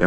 به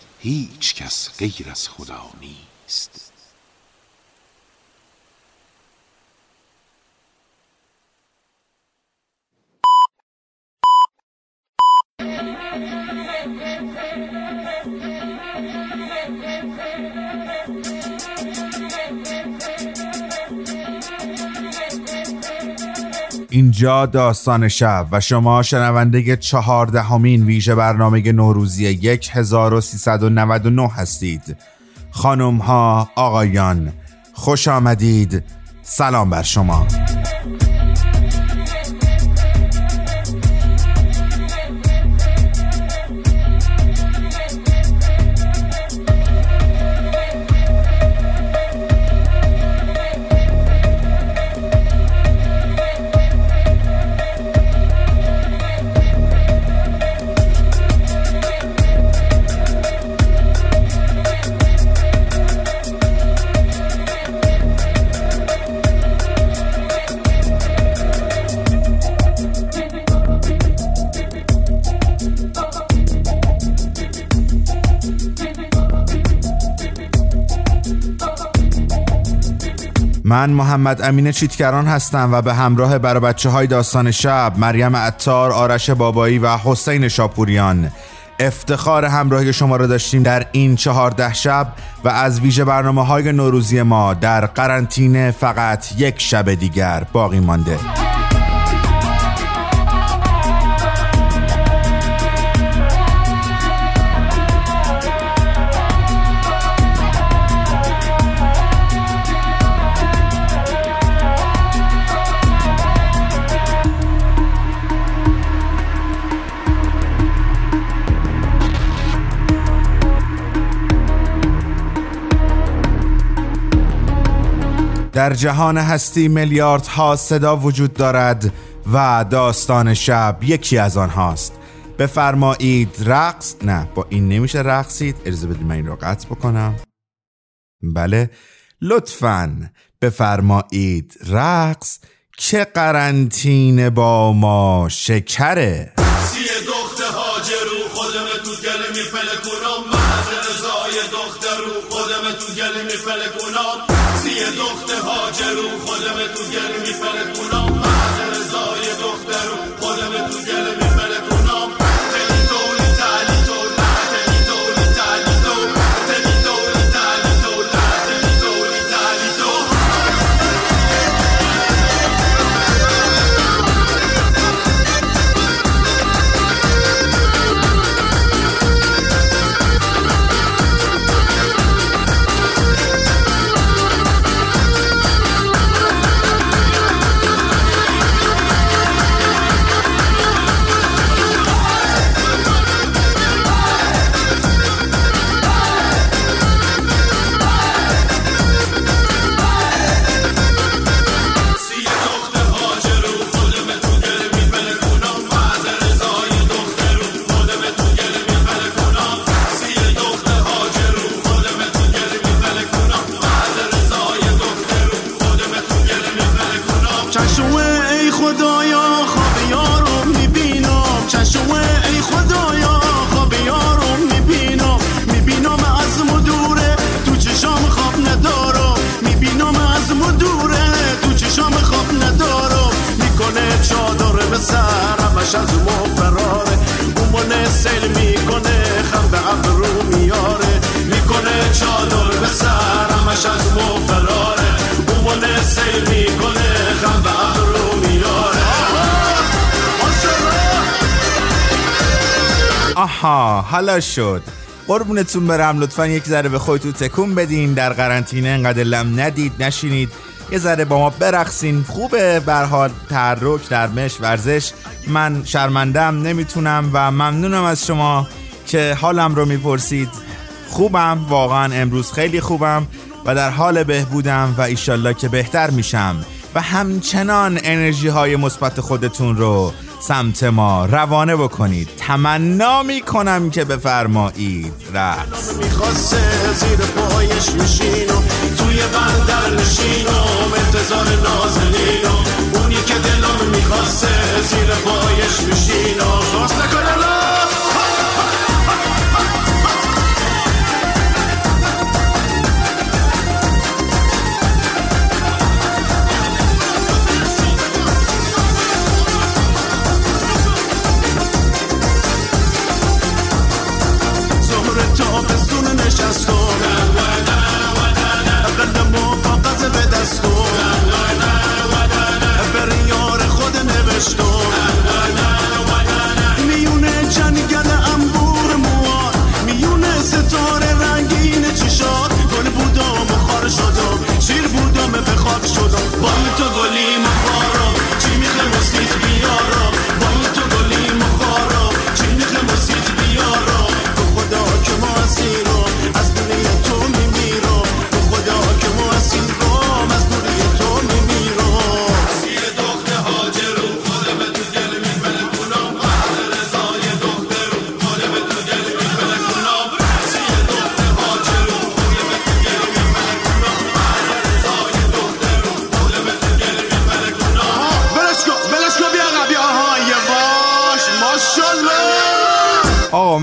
هیچ کس غیر از خدا نیست. اینجا داستان شب و شما شنونده 14مین ویژه برنامه نوروزی 1399 هستید. خانم ها، آقایان، خوش آمدید. سلام بر شما. من محمد امین چیتگران هستم و به همراه برابچه‌های داستان شب، مریم عطار، آرش بابایی و حسین شاپوریان افتخار همراهی شما را داشتیم در این 14 شب و از ویژه برنامه‌های نوروزی ما در قرنطینه فقط 1 شب دیگر باقی مانده. در جهان هستی میلیاردها صدا وجود دارد و داستان شب یکی از آنهاست. بفرمایید رقص. نه، با این نمیشه رقصید. اجازه بدید من این رو قطع بکنم. بله، لطفاً بفرمایید رقص که قرنطینه با ما شکره. چشمه ای خدایا خواب یارو میبینم، چشمه ای خدایا خواب یارو میبینم، میبینم از مدوره تو چشام خواب ندارم، میبینم از مدوره تو چشام خواب ندارم، میکنه چادر به سرمش از ما فراره، بومونه سیل میکنه خم به ابرو میاره، میکنه چادر به سرمش از ما فراره، بومونه سیل میکنه خم به ابرو میاره. آها حالا شد، قربونتون برم، لطفا یک ذره به خودتون تکون بدین، در قرنطینه انقدر لم ندید نشینید، یه ذره با ما برقصین، خوبه به هر حال، تحرک، نرمش، ورزش. من شرمندم نمیتونم و ممنونم از شما که حالم رو میپرسید. خوبم واقعا، امروز خیلی خوبم و در حال بهبودم و ایشالله که بهتر میشم و همچنان انرژی های مثبت خودتون رو سمت ما روانه بکنید. تمنا میکنم که بفرمایید رقص. میخواسته زیر پایش میشینم، توی بندر نشینم، انتظار نازنینم، اونی که دلم میخواسته زیر پایش میشینم، ساز نکنم.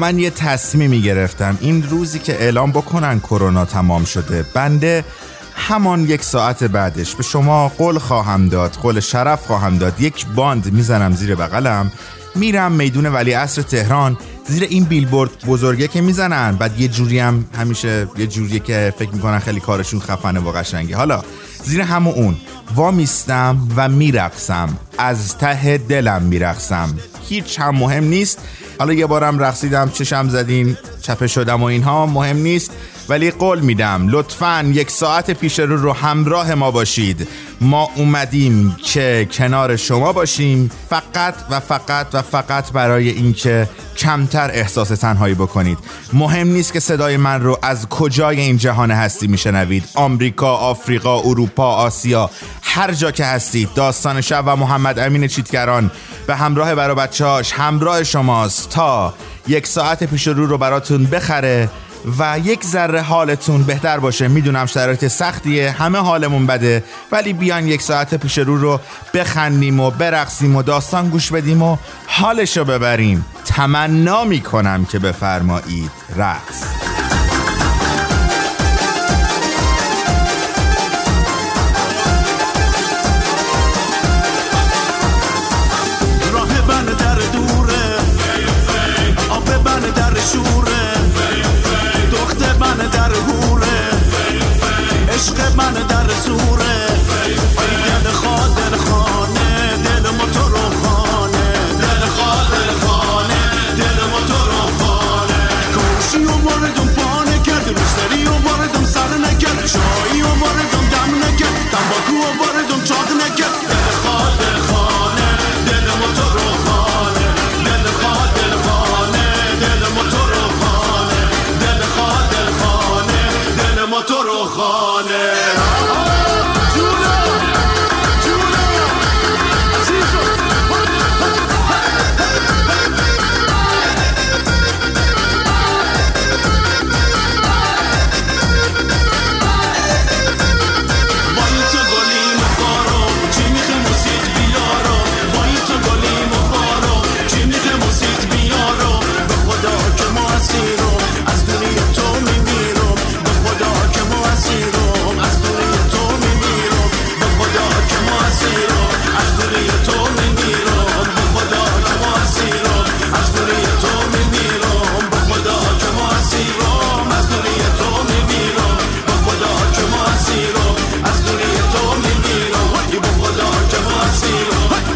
من یه تصمیمی گرفتم، این روزی که اعلام بکنن کرونا تمام شده، بنده همان یک ساعت بعدش به شما قول خواهم داد، قول شرف خواهم داد، یک باند میزنم زیر بغلم، میرم میدون ولیعصر تهران، زیر این بیلبورد بزرگه که میزنن، بعد یه جوری هم همیشه یه جوریه که فکر میکنن خیلی کارشون خفنه و قشنگه، حالا زیر همون اون وامیستم و میرقصم، از ته دلم میرقصم، هیچ هم مهم نیست. حالا یه بارم رقصیدم، چشم زدین، چپه شدم و اینها مهم نیست، ولی قول میدم لطفاً یک ساعت پیش رو همراه ما باشید. ما اومدیم که کنار شما باشیم، فقط و فقط و فقط برای اینکه کمتر احساس تنهایی بکنید. مهم نیست که صدای من رو از کجای این جهان هستی میشنوید، آمریکا، آفریقا، اروپا، آسیا، هر جا که هستید، داستان شب و محمد امین چیتگران به همراه برا بچه‌هاش همراه شماست تا یک ساعت پیش رو براتون بخره و یک ذره حالتون بهتر باشه. میدونم شرایط سختیه، همه حالمون بده، ولی بیان یک ساعت پیش رو بخندیم و برقصیم و داستان گوش بدیم و حالشو ببریم. تمنا میکنم که بفرمایید رقص. راهبان در دوره، آب بان در شوره، دخت بان در هوره، عشق بان در زوره، دل خاطر خانه، دل موتور خانه، دل خاطر خانه، دل موتور خانه، کوشی و مردم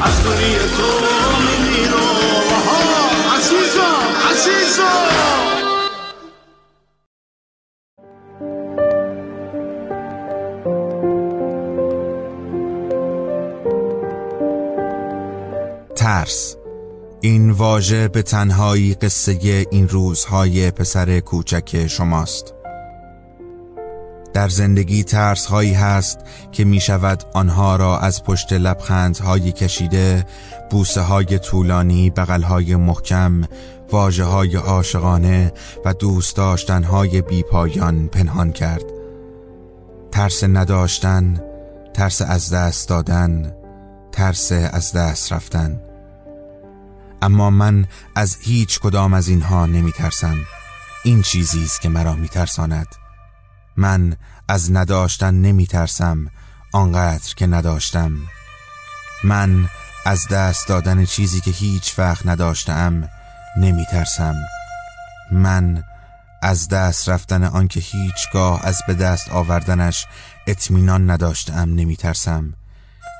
از دوری تو میمیرم ها عزیزم. ترس. این واژه به تنهایی قصه این روزهای پسر کوچک شماست. در زندگی ترس هایی هست که می شود آنها را از پشت لبخند های کشیده، بوسه های طولانی، بغل های محکم، واژه های عاشقانه و دوست داشتن های بی پایان پنهان کرد. ترس نداشتن، ترس از دست دادن، ترس از دست رفتن. اما من از هیچ کدام از اینها نمی ترسم. این چیزی است که مرا می ترساند. من از نداشتن نمی ترسم آنقدر که نداشتم. من از دست دادن چیزی که هیچ وقت نداشتم نمی ترسم. من از دست رفتن آن که هیچگاه از به دست آوردنش اطمینان نداشتم نمی ترسم.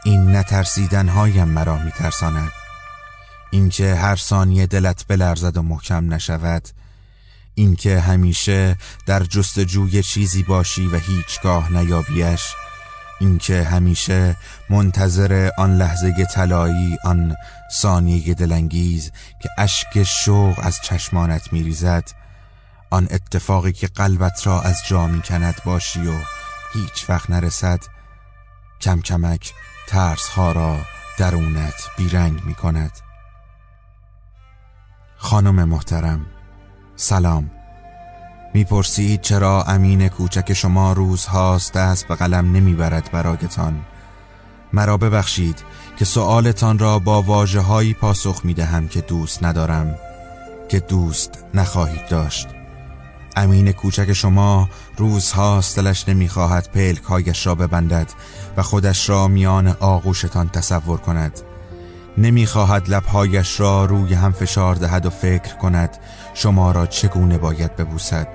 این نترسیدن هایم مرا می ترساند. اینکه هر ثانیه دلت بلرزد و محکم نشود، اینکه همیشه در جستجوی چیزی باشی و هیچگاه نیابیش، اینکه همیشه منتظر آن لحظه طلایی، آن ثانیه دلانگیز که اشک شوق از چشمانت می ریزد، آن اتفاقی که قلبت را از جا می کند باشی و هیچ وقت نرسد. کم کمک ترس ها را درونت بیرنگ می کند. خانم محترم سلام. میپرسید چرا امین کوچک شما روزهاست دست به قلم نمیبرد برایتان. مرا ببخشید که سؤالتان را با واژه‌هایی پاسخ میدهم که دوست ندارم، که دوست نخواهید داشت. امین کوچک شما روزهاست دلش نمیخواهد پلکهایش را ببندد و خودش را میان آغوشتان تصور کند. نمیخواهد لبهایش را روی هم فشار دهد و فکر کند شما را چگونه باید ببوسد.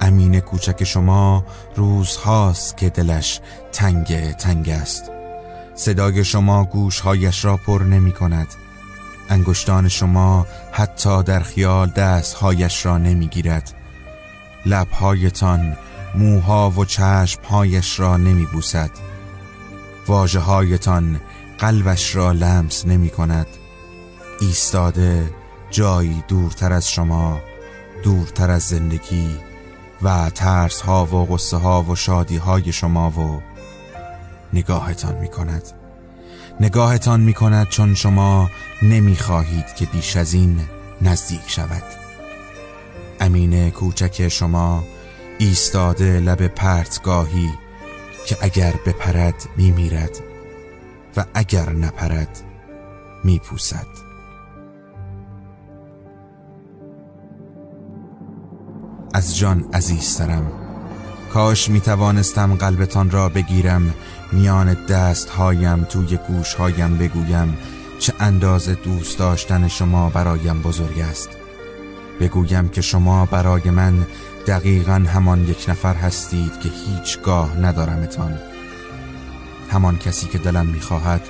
امین کوچک شما روزهاست که دلش تنگ تنگ است. صدای شما گوشهایش را پر نمی کند. انگشتان شما حتی در خیال دستهایش را نمی گیرد. لبهایتان موها و چشمهایش را نمی بوسد. واژه‌هایتان قلبش را لمس نمی کند. ایستاده جایی دورتر از شما، دورتر از زندگی و ترس ها و غصه ها و شادی های شما، و نگاهتان می کند. نگاهتان می کند چون شما نمی خواهید که بیش از این نزدیک شود. امین کوچک شما ایستاده لب پرتگاهی که اگر بپرد می میرد و اگر نپرد میپوسد. از جان عزیزترم، کاش میتوانستم قلبتان را بگیرم، میان دستهایم توی گوشهایم بگویم چه اندازه دوست داشتن شما برایم بزرگ است. بگویم که شما برای من دقیقاً همان یک نفر هستید که هیچگاه ندارمتان. همان کسی که دلم می‌خواهد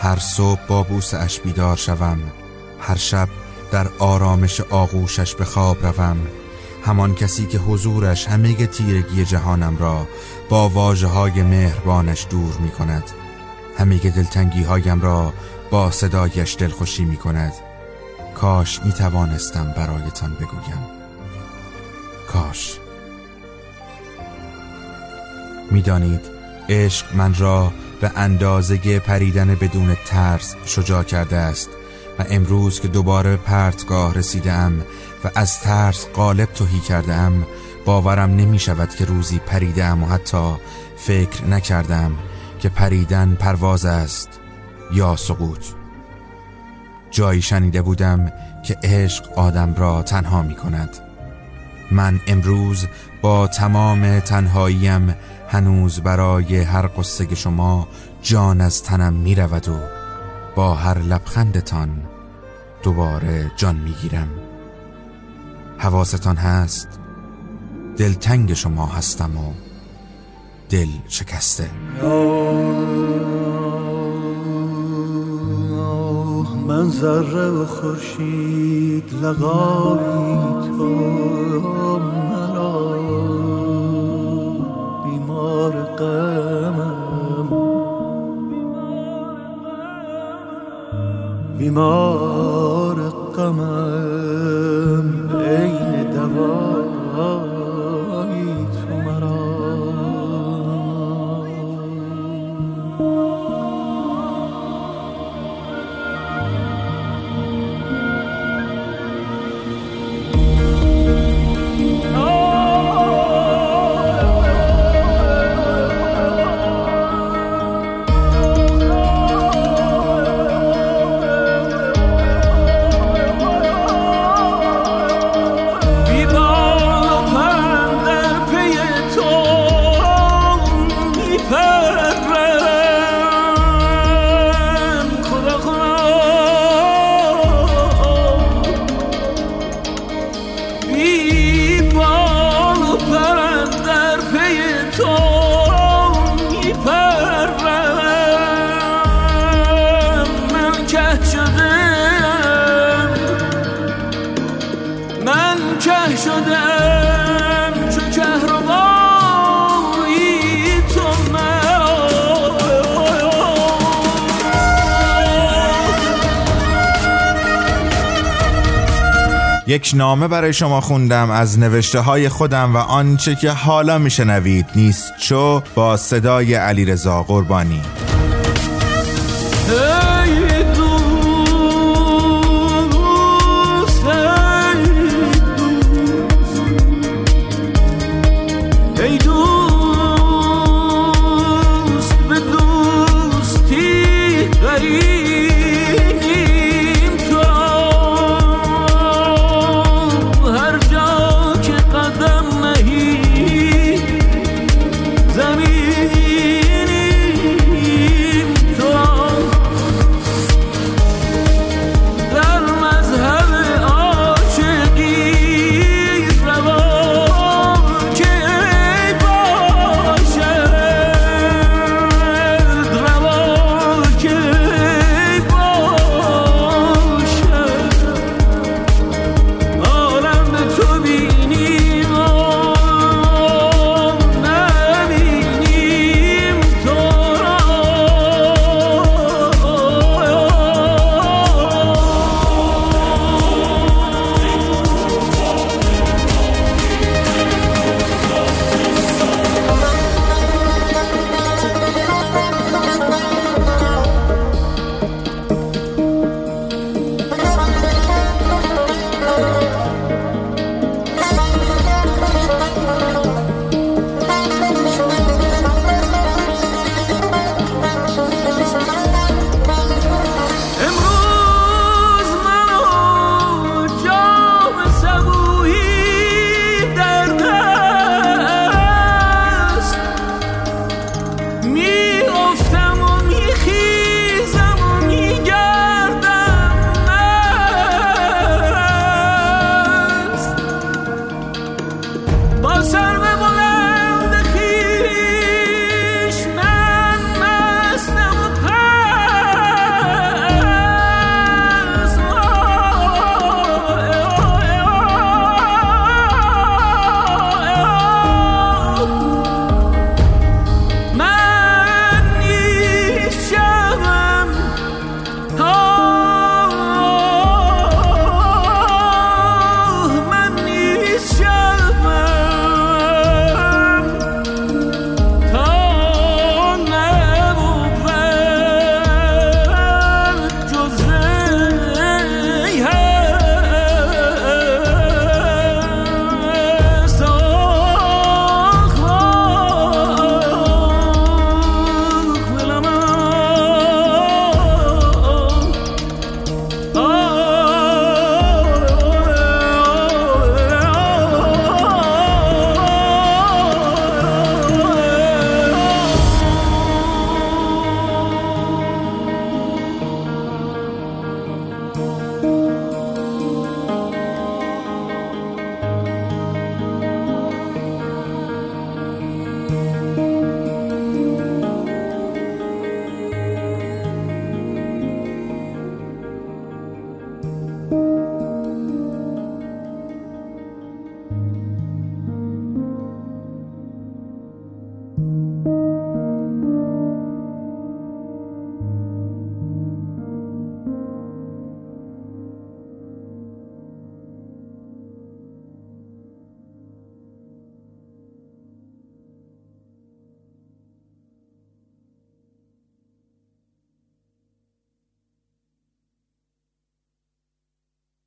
هر صبح با بوسه‌اش بیدار شوم، هر شب در آرامش آغوشش به خواب روم. همان کسی که حضورش همه تیرگی جهانم را با واژه‌های مهربانش دور می‌کند، همه دلتنگی‌هایم را با صدایش دلخوشی می‌کند. کاش می‌توانستم برایتان بگویم، کاش. می‌دانید عشق من را به اندازه پریدن بدون ترس شجاع کرده است و امروز که دوباره به پرتگاه رسیدم و از ترس قالب تهی کردم، باورم نمی شود که روزی پریدم و حتی فکر نکردم که پریدن پرواز است یا سقوط. جایی شنیده بودم که عشق آدم را تنها می کند. من امروز با تمام تنهاییم هنوز برای هر قصه شما جان از تنم می رود و با هر لبخندتان دوباره جان می گیرم. حواستان هست دلتنگ شما هستم و دل شکسته. ذره و خورشید لقای تو مرا، بیمار غمم، بیمار غمم، عین دوای تو مرا. یک نامه برای شما خوندم از نوشته های خودم و آنچه که حالا میشنوید نیست چو با صدای علی رضا قربانی.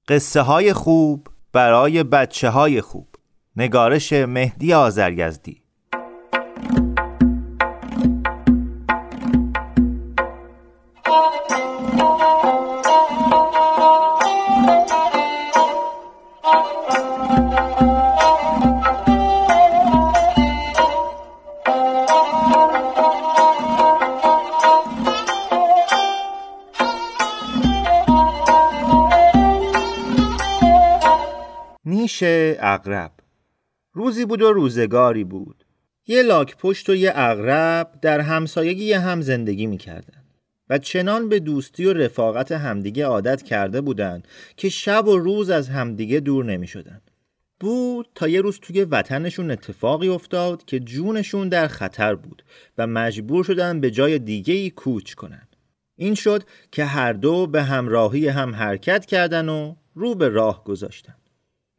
قصه های خوب برای بچه های خوب، نگارش مهدی آذرگزدی. نیش عقرب. روزی بود و روزگاری بود، یه لاک پشت و یه عقرب در همسایگی هم زندگی می‌کردند و چنان به دوستی و رفاقت همدیگه عادت کرده بودند که شب و روز از همدیگه دور نمی‌شدند. بود تا یه روز توی وطنشون اتفاقی افتاد که جونشون در خطر بود و مجبور شدن به جای دیگه‌ای کوچ کنن. این شد که هر دو به همراهی هم حرکت کردن و رو به راه گذاشتن.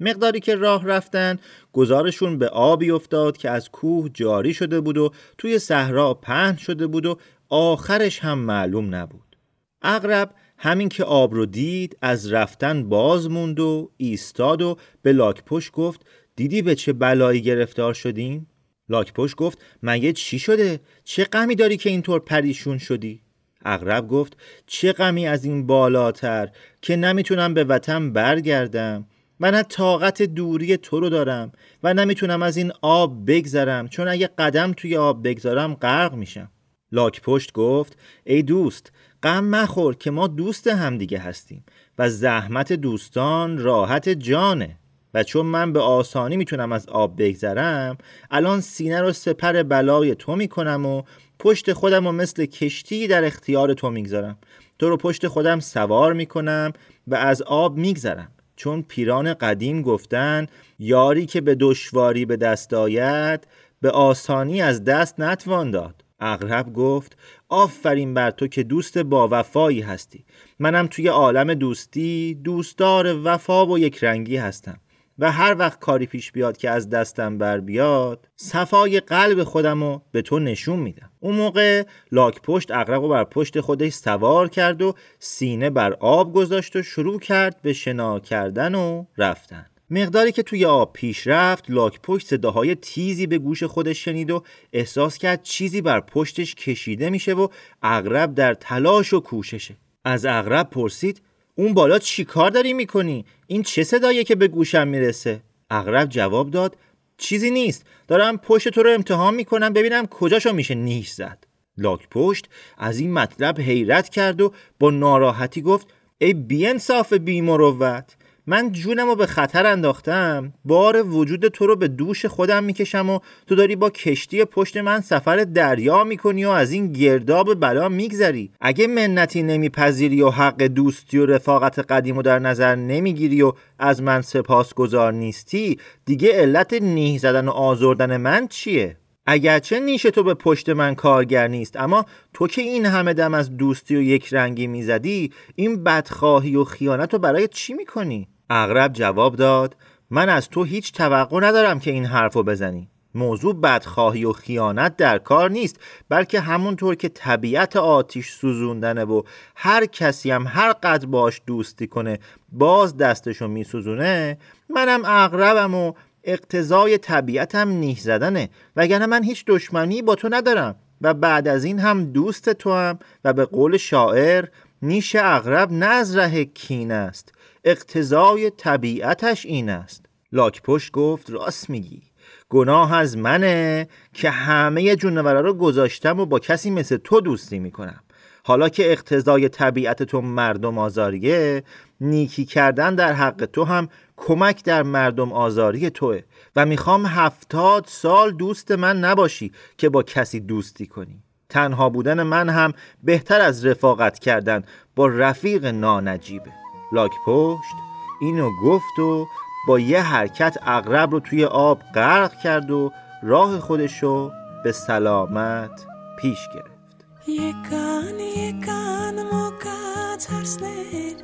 مقداری که راه رفتن گذارشون به آبی افتاد که از کوه جاری شده بود و توی صحرا پهن شده بود و آخرش هم معلوم نبود. عقرب همین که آب رو دید از رفتن باز موند و ایستاد و به لاک‌پشت گفت دیدی به چه بلایی گرفتار شدیم؟ لاک‌پشت گفت مگه چی شده؟ چه غمی داری که اینطور پریشون شدی؟ عقرب گفت چه غمی از این بالاتر که نمیتونم به وطن برگردم. من نه طاقت دوری تو رو دارم و نمیتونم از این آب بگذرم، چون اگه قدم توی آب بگذارم غرق میشم. لاک پشت گفت ای دوست غم مخور که ما دوست همدیگه هستیم و زحمت دوستان راحت جانه، و چون من به آسانی میتونم از آب بگذرم الان سینه رو سپر بلای تو میکنم و پشت خودم رو مثل کشتی در اختیار تو میگذارم، تو رو پشت خودم سوار میکنم و از آب میگذرم، چون پیران قدیم گفتن یاری که به دشواری به دست آید به آسانی از دست نتوان داد. عقرب گفت آفرین بر تو که دوست با وفایی هستی، منم توی عالم دوستی دوستدار وفا و یک رنگی هستم و هر وقت کاری پیش بیاد که از دستم بر بیاد صفای قلب خودم رو به تو نشون میدم. اون موقع لاک پشت عقرب رو بر پشت خودش سوار کرد و سینه بر آب گذاشت و شروع کرد به شنا کردن و رفتن. مقداری که توی آب پیش رفت لاک پشت صداهای تیزی به گوش خودش شنید و احساس کرد چیزی بر پشتش کشیده میشه و عقرب در تلاش و کوششه. از عقرب پرسید اون بالا چی کار داری میکنی؟ این چه صداییه که به گوشم میرسه؟ عقرب جواب داد چیزی نیست، دارم پشت تو رو امتحان میکنم ببینم کجاشو میشه نیش زد. لاک پشت از این مطلب حیرت کرد و با ناراحتی گفت ای بی انصاف بی مروت، من جونمو به خطر انداختم، بار وجود تو رو به دوش خودم میکشم و تو داری با کشتی پشت من سفر دریا میکنی و از این گرداب بلا میگذری. اگه منتی نمیپذیری و حق دوستی و رفاقت قدیم رو در نظر نمیگیری و از من سپاسگزار نیستی، دیگه علت نیش زدن و آزردن من چیه؟ اگرچه نیش تو به پشت من کارگر نیست، اما تو که این همه دم از دوستی و یک رنگی میزدی، این بدخواهی و خیانت رو برای چی میکنی؟ عقرب جواب داد من از تو هیچ توقع ندارم که این حرفو بزنی، موضوع بدخواهی و خیانت در کار نیست، بلکه همونطور که طبیعت آتیش سوزوندنه و هر کسی هم هر قدر باش دوستی کنه باز دستشو میسوزونه، منم عقربم و اقتضای طبیعتم نیش زدنه، وگرنه من هیچ دشمنی با تو ندارم و بعد از این هم دوست تو هم و به قول شاعر نیش عقرب نه از ره کین است، اقتضای طبیعتش این است. لاک پشت گفت راست میگی، گناه از منه که همه جونورا رو گذاشتم و با کسی مثل تو دوستی میکنم، حالا که اقتضای طبیعت تو مردم آزاریه، نیکی کردن در حق تو هم کمک در مردم آزاری توه و میخوام 70 سال دوست من نباشی که با کسی دوستی کنی. تنها بودن من هم بهتر از رفاقت کردن با رفیق نانجیبه. لاک پشت اینو گفت و با یه حرکت عقرب رو توی آب غرق کرد و راه خودشو به سلامت پیش گرفت. یکان موقع ترسنید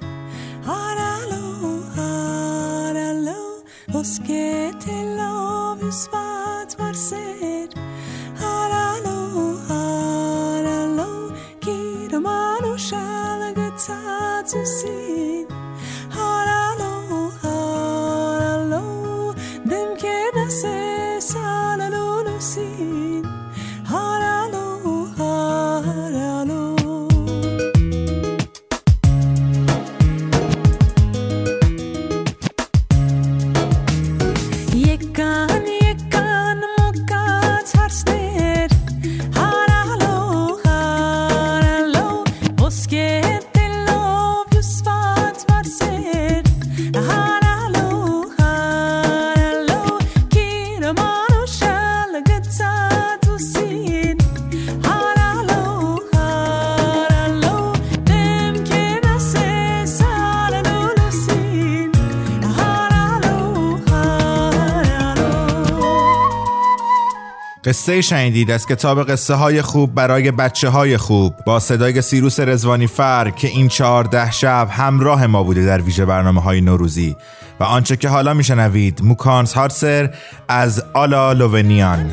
آرالو بسکت لوب سوات مرسید آرالو گیر منو شلگت سین. قصه شنیدید از کتاب قصه های خوب برای بچه های خوب با صدای سیروس رضوانی فر که این 14 شب همراه ما بوده در ویژه برنامه های نوروزی و آنچه که حالا میشنوید موکانز هارسر از آلا لووینیان.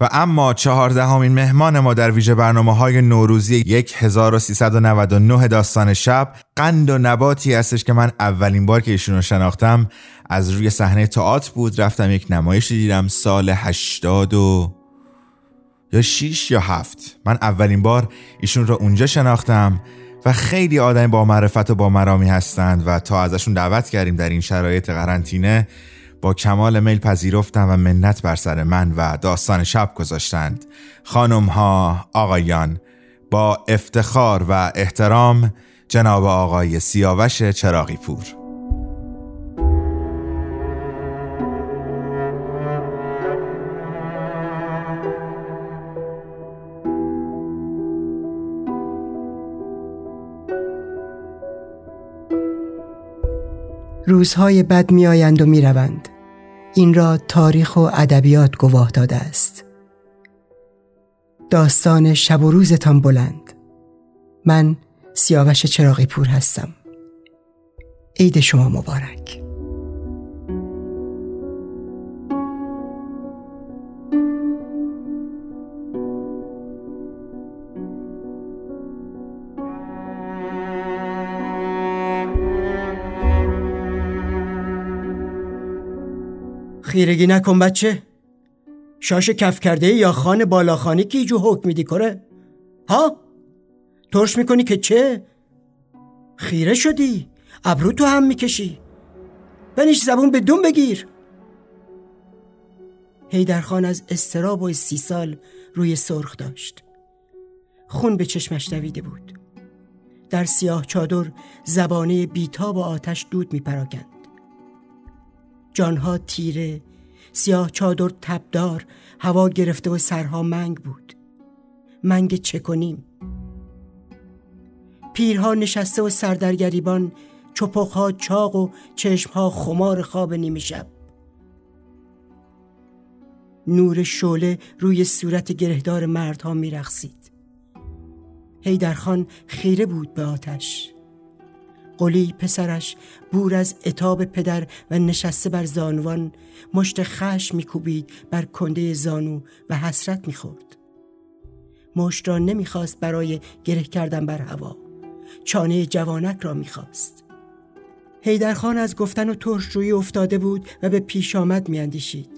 و اما 14مین مهمان ما در ویژه برنامه‌های نوروزی 1399 داستان شب قند و نباتی هستش که من اولین بار که ایشون رو شناختم از روی صحنه تئاتر بود. رفتم یک نمایشی دیدم سال 86 یا 7 من اولین بار ایشون رو اونجا شناختم و خیلی آدم با معرفت و با مرامی هستند و تا ازشون دعوت کردیم در این شرایط قرنطینه با کمال میل پذیرفتن و منت بر سر من و داستان شب گذاشتند. خانم ها، آقایان، با افتخار و احترام جناب آقای سیاوش چراغی پور. روزهای بد می آیند و می روند. این را تاریخ و ادبیات گواه داده است. داستان شب و روزتان بلند. من سیاوش چراغی پور هستم. عید شما مبارک. خیرگی نکن بچه. شاش کف کرده یا خان بالاخانی که ایجو حکم میدی کره ها؟ ترش میکنی که چه؟ خیره شدی؟ ابرو تو هم میکشی؟ بنش زبون به دون بگیر. حیدرخان از استراب و 30 سال روی سرخ داشت. خون به چشمش دویده بود. در سیاه چادر زبانه بیتاب و آتش دود میپراکند. جانها تیره، سیاه چادر تبدار، هوا گرفته و سرها منگ بود. منگ چه کنیم؟ پیرها نشسته و سردرگریبان، چپقها چاق و چشمها خمار خواب نیمه شب. نور شعله روی صورت گرهدار مردها میرقصید. حیدرخان خیره بود به آتش. قلی پسرش بور از عتاب پدر و نشسته بر زانوان مشت خشم میکوبید بر کنده زانو و حسرت میخورد. مشت را نمیخواست برای گره کردن بر هوا چانه جوانک را می‌خواست. حیدرخان از گفتن و ترش‌جویی افتاده بود و به پیش آمد می‌اندیشید.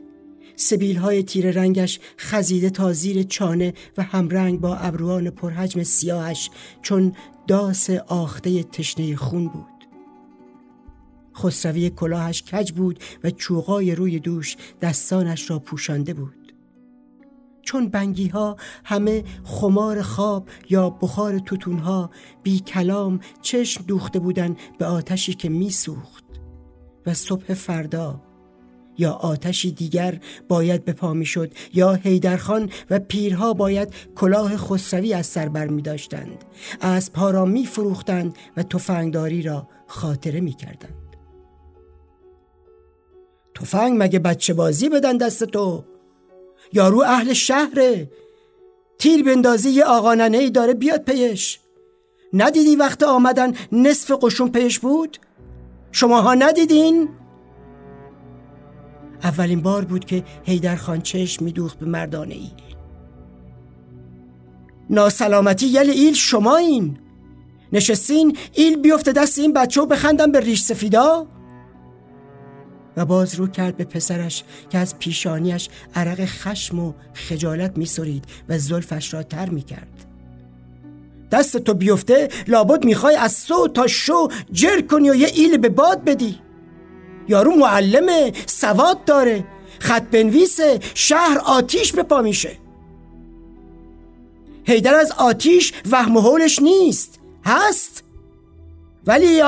سبیل‌های تیره رنگش خزیده تا زیر چانه و همرنگ با ابروان پرحجم سیاهش چون داس آخته تشنه خون بود. خسروی کلاهش کج بود و چوغای روی دوش دستانش را پوشانده بود. چون بنگی‌ها همه خمار خواب یا بخار توتون‌ها بی کلام چشم دوخته بودند به آتشی که می‌سوخت و صبح فردا یا آتشی دیگر باید به پا می‌شد یا حیدرخان و پیرها باید کلاه خسروی از سر بر می‌داشتند، اسب‌ها را می‌فروختند و تفنگداری را خاطره می‌کردند. تفنگ مگه بچه بازی بدن دست تو؟ یارو اهل شهره، تیر بندازی یه آقا ننه‌ای داره بیاد پیش. ندیدی وقت آمدن نصف قشون پیش بود؟ شماها ندیدین؟ اولین بار بود که حیدرخان چشم میدوخت به مردانه ای. ناسلامتی یل ایل شما این نشستین ایل بیفته دست این بچه و بخندم به ریش سفیدا؟ و باز رو کرد به پسرش که از پیشانیش عرق خشم و خجالت می‌سرید و زلفش را تر می‌کرد. دست تو بیفته لابد می‌خوای از سو تا شو جر کنی و یه ایل به باد بدی. یارو معلمه، سواد داره، خط بنویسه، شهر آتیش به پا میشه. حیدر از آتیش وهم و هولش نیست، هست؟ ولی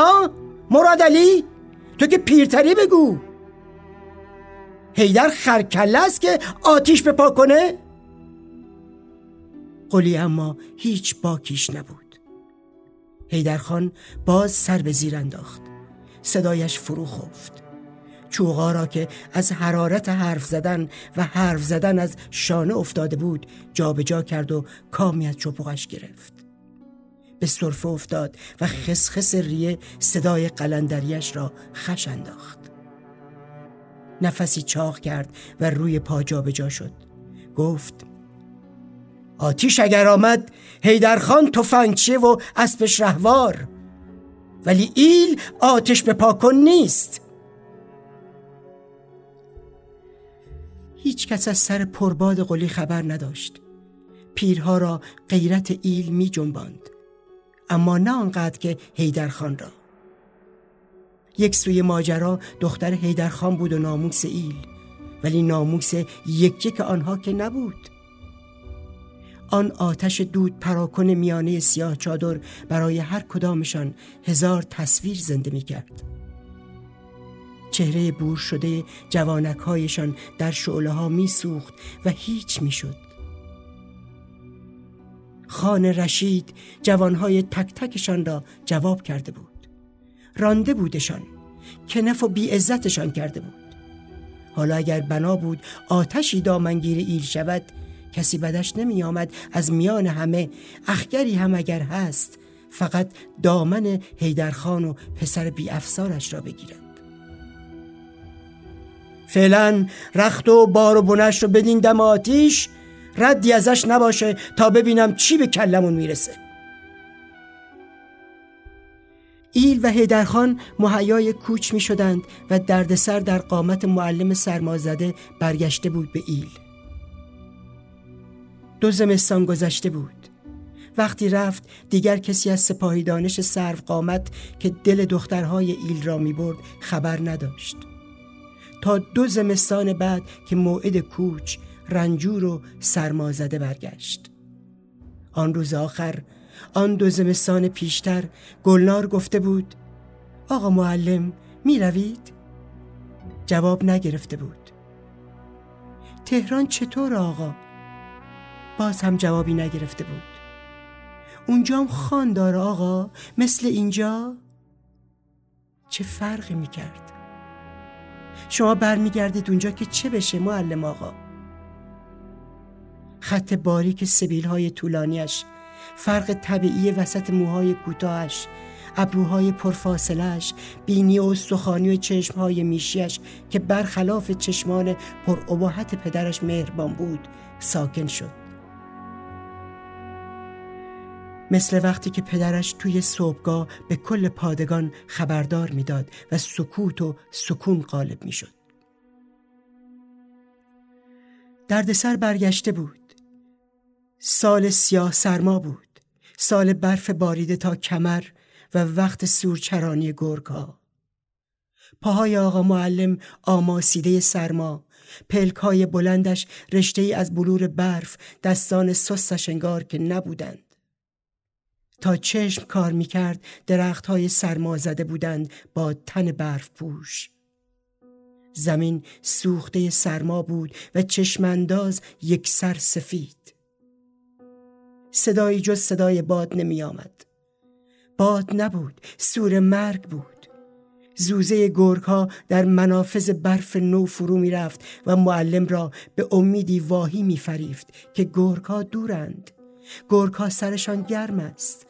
مراد علی تو که پیرتری بگو. حیدر خرکله است که آتیش به پا کنه؟ قلی اما هیچ باکیش نبود. حیدرخان باز سر به زیر انداخت. صدایش فرو خفت. چوغا را که از حرارت حرف زدن و حرف زدن از شانه افتاده بود جابجا کرد و کامی از چپقش گرفت. به صرفه افتاد و خسخس ریه صدای قلندریش را خش انداخت. نفسی چاق کرد و روی پا جابجا شد. گفت آتیش اگر آمد حیدرخان تفنگچیه و اسبش رهوار، ولی ایل آتش به پاکن نیست. هیچ کس از سر پرباد قلی خبر نداشت. پیرها را غیرت ایل می جنباند، اما نه آنقدر که حیدرخان را. یک سوی ماجرا دختر حیدرخان بود و ناموس ایل، ولی ناموس یک که آنها که نبود. آن آتش دود پراکن میانه سیاه چادر برای هر کدامشان 1000 تصویر زنده می کرد. چهره بور شده جوانکهایشان در شعله ها می سوخت و هیچ می شد. خان رشید جوانهای تک تکشان را جواب کرده بود، رانده بودشان، کنف و بیعزتشان کرده بود. حالا اگر بنا بود آتشی دامنگیر ایل شود کسی بدش نمی آمد. از میان همه اخگری هم اگر هست فقط دامن حیدرخان و پسر بی افسارش را بگیرد. فعلا رخت و بار و بنش رو بدین دم آتیش، ردی ازش نباشه تا ببینم چی به کلمون میرسه. ایل و حیدرخان مهیای کوچ می شدند و دردسر در قامت معلم سرمازده برگشته بود به ایل. 2 زمستان گذشته بود. وقتی رفت دیگر کسی از سپاهی دانش سرو قامت که دل دخترهای ایل را می برد خبر نداشت. تا 2 زمستان بعد که موعد کوچ رنجور و سرمازده برگشت. آن روز آخر، آن 2 زمستان پیشتر، گلنار گفته بود آقا معلم می روید؟ جواب نگرفته بود. تهران چطور آقا؟ باز هم جوابی نگرفته بود. اونجا هم خان داره آقا، مثل اینجا؟ چه فرقی می کرد؟ شما برمی گردید اونجا که چه بشه معلم آقا؟ خط باریک سبیل‌های طولانیش، فرق طبیعی وسط موهای کوتاهش، ابروهای پرفاصلهش، بینی و استخوانی و چشم‌های میشیش که برخلاف چشمان پرابهت پدرش مهربان بود، ساکن شد. مثل وقتی که پدرش توی صبحگاه به کل پادگان خبردار میداد و سکوت و سکون غالب میشد. دردسر برگشته بود. سال سیاه سرما بود. سال برف باریده تا کمر و وقت سورچرانی گرگ‌ها. پاهای آقا معلم آماسیده سرما، پلک‌های بلندش رشته‌ای از بلور برف، دستان سستش انگار که نبودند. تا چشم کار می‌کرد درخت‌های سرما زده بودند با تن برف پوش. زمین سوخته سرما بود و چشمانداز یک سر سفید. صدایی جز صدای باد نمی آمد. باد نبود، سور مرگ بود. زوزه گرگ ها در منافذ برف نو فرو می رفت و معلم را به امیدی واهی می فریفت که گرگ ها دورند، گرگ ها سرشان گرم است،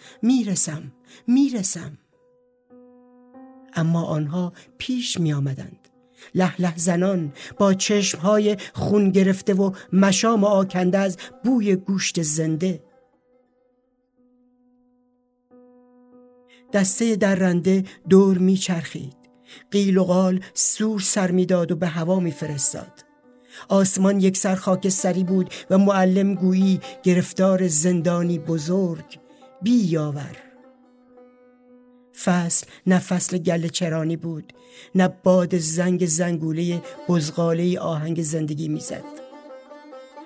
می رسم. اما آنها پیش می آمدند، لهله زنان، با چشمهای خون گرفته و مشام آکنده از بوی گوشت زنده. دسته درنده دور میچرخید، قیل و قال سور سر میداد و به هوا میفرستاد. آسمان یک سر خاکستری بود و معلم گویی گرفتار زندانی بزرگ بی یاور. فصل نه فصل گله چرانی بود، نه باد زنگ زنگوله بزغاله آهنگ زندگی میزد.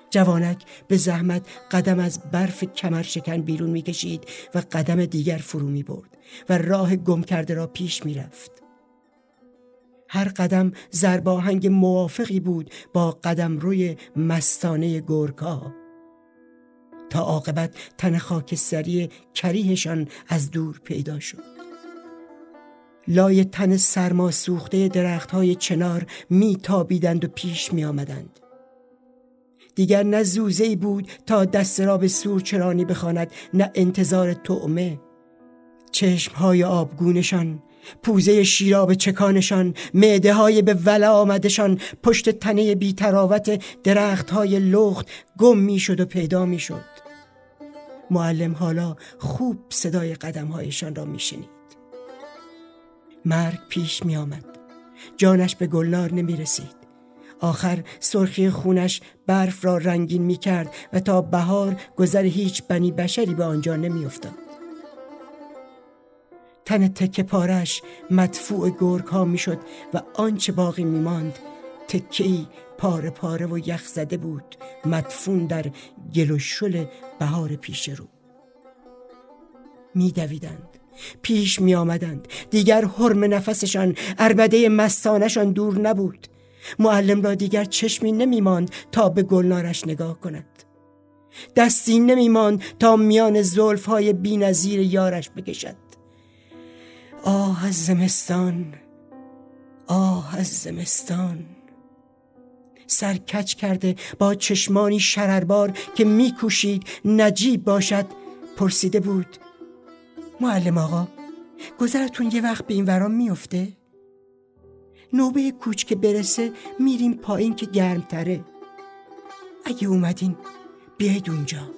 جوانک به زحمت قدم از برف کمر شکن بیرون میکشید و قدم دیگر فرو میبرد و راه گم کرده را پیش میرفت. هر قدم ضرب آهنگ موافقی بود با قدم روی مستانه گرگ‌ها، تا عاقبت تن خاکستری کریهشان از دور پیدا شد. لای تن سرما سوخته درخت‌های چنار میتابیدند و پیش میآمدند. دیگر نه زوزه‌ای بود تا دست را به سور چرانی بخواند، نه انتظار طعمه. چشم‌های آبگونشان، پوزه شیراب چکانشان، معده‌های به ولع آمدشان پشت تنه بی‌تراوت درخت‌های لخت گم میشد و پیدا میشد. معلم حالا خوب صدای قدم‌هایشان را میشنید. مرگ پیش می آمد. جانش به گلنار نمی رسید. آخر سرخی خونش برف را رنگین می کرد و تا بهار گذر هیچ بنی بشری به آنجا نمی افتاد. تن تکه پارش مدفوع گرگ ها می شد و آنچه باقی می ماند تکه‌ای پاره پاره و یخ زده بود، مدفون در گل و شل بهار پیش رو. می دویدند، پیش می آمدند. دیگر حرم نفسشان، عربده مستانشان دور نبود. معلم را دیگر چشمی نمی ماند تا به گلنارش نگاه کند، دستی نمی ماند تا میان زلفهای بی نظیر یارش بکشد. آه از زمستان، آه از زمستان. سرکچ کرده با چشمانی شرربار که می کوشید نجیب باشد پرسیده بود: معلم آقا، گذرتون یه وقت به این ورام میفته؟ نوبه کوچ که برسه میریم پایین که گرمتره. اگه اومدین بیاید اونجا.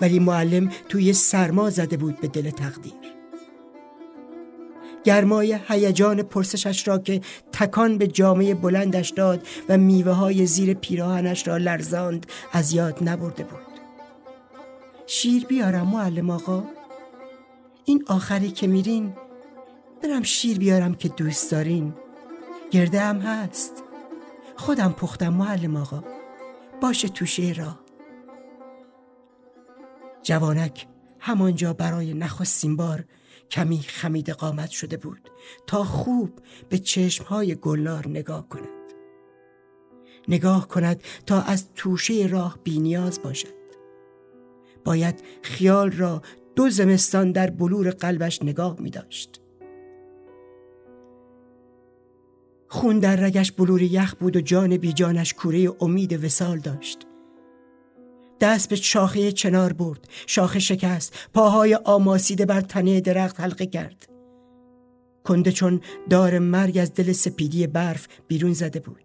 ولی معلم توی سرما زده بود به دل تقدیر. گرمای هیجان پرسشش را که تکان به جامه بلندش داد و میوه های زیر پیراهنش را لرزاند از یاد نبرده بود. شیر بیارم معلم آقا؟ این آخری که میرین برم شیر بیارم که دوست دارین. گرده هم هست، خودم پختم معلم آقا، باشه توشه را. جوانک همانجا برای نخستین بار کمی خمید قامت شده بود تا خوب به چشمهای گلنار نگاه کند، نگاه کند تا از توشه راه بی نیاز باشد. باید خیال را دو زمستان در بلور قلبش نگاه می داشت. خون در رگش بلور یخ بود و جان بی جانش کوره امید وصال داشت. دست به شاخه چنار برد، شاخه شکست، پاهای آماسیده بر تنه درخت حلقه کرد. کنده چون دار مرگ از دل سپیدی برف بیرون زده بود.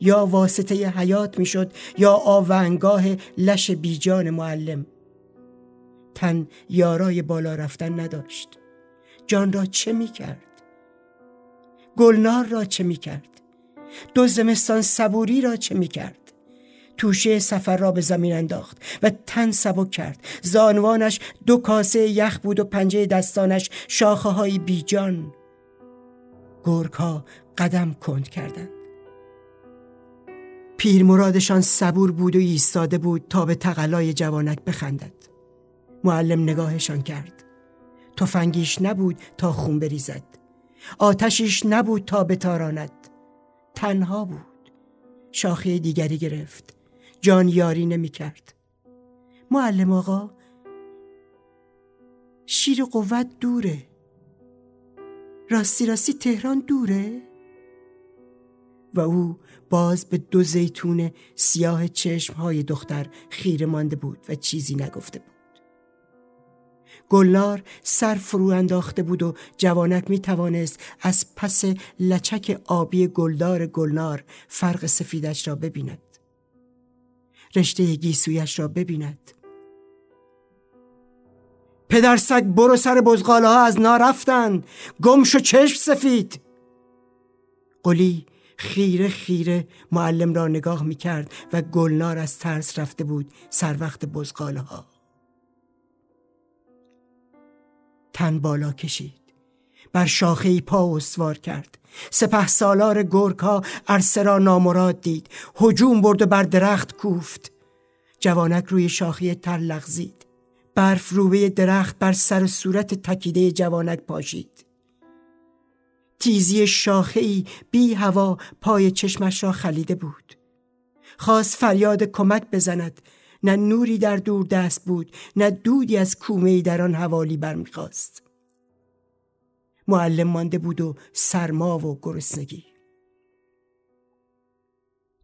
یا واسطه حیات می شد یا آونگاه لش بیجان معلم. تن یارای بالا رفتن نداشت. جان را چه می کرد؟ گلنار را چه می کرد؟ دو زمستان صبوری را چه می کرد؟ توشه سفر را به زمین انداخت و تن سبک کرد. زانوانش دو کاسه یخ بود و پنجه دستانش شاخه های بی جان. گرگ ها قدم کند کردند. پیر مرادشان صبور بود و ایستاده بود تا به تقلای جوانک بخندد. معلم نگاهشان کرد. تفنگیش نبود تا خون بریزد، آتشیش نبود تا بتاراند. تنها بود. شاخه دیگری گرفت. جان یاری نمی کرد. معلم آقا شیر قوت دوره، راستی راستی تهران دوره. و او باز به دو زیتون سیاه چشمهای دختر خیره مانده بود و چیزی نگفته بود. گلنار سر فرو انداخته بود و جوانک می توانست از پس لچک آبی گلدار گلنار فرق سفیدش را ببیند، رشته گیسویش را ببیند. پدر سگ برو سر بزغاله ها از نارفتن، گمشو چشم سفید. قلی خیره خیره معلم را نگاه می کرد و گلنار از ترس رفته بود سر وقت بزغاله ها. تن بالا کشید، بر شاخه‌ای پا استوار کرد. سپه سالار گرگ‌ها عرصه را نامراد دید، هجوم برد و بر درخت کوفت. جوانک روی شاخه تر لغزید. برف روی درخت بر سر صورت تکیده جوانک پاشید. تیزی شاخه‌ای بی هوا پای چشمش را خلیده بود. خواست فریاد کمک بزند، نه نوری در دور دست بود، نه دودی از کومه‌ای در آن حوالی برمی‌خاست. معلم مانده بود و سرما و گرسنگی.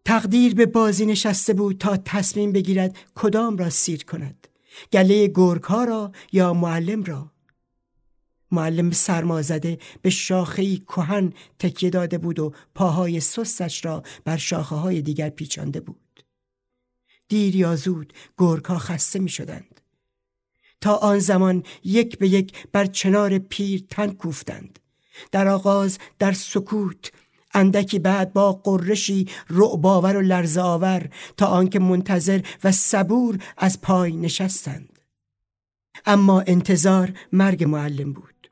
تقدیر به بازی نشسته بود تا تصمیم بگیرد کدام را سیر کند، گله گرگ‌ها را یا معلم را. معلم سرمازده به شاخه‌ای کهن تکیه داده بود و پاهای سستش را بر شاخه‌های دیگر پیچانده بود. دیر یا زود گرگ‌ها خسته می شدند. تا آن زمان یک به یک بر چنار پیر تن کوفتند. در آغاز در سکوت، اندکی بعد با قرشی رعباور و لرزآور، تا آنکه منتظر و صبور از پای نشستند. اما انتظار مرگ معلم بود.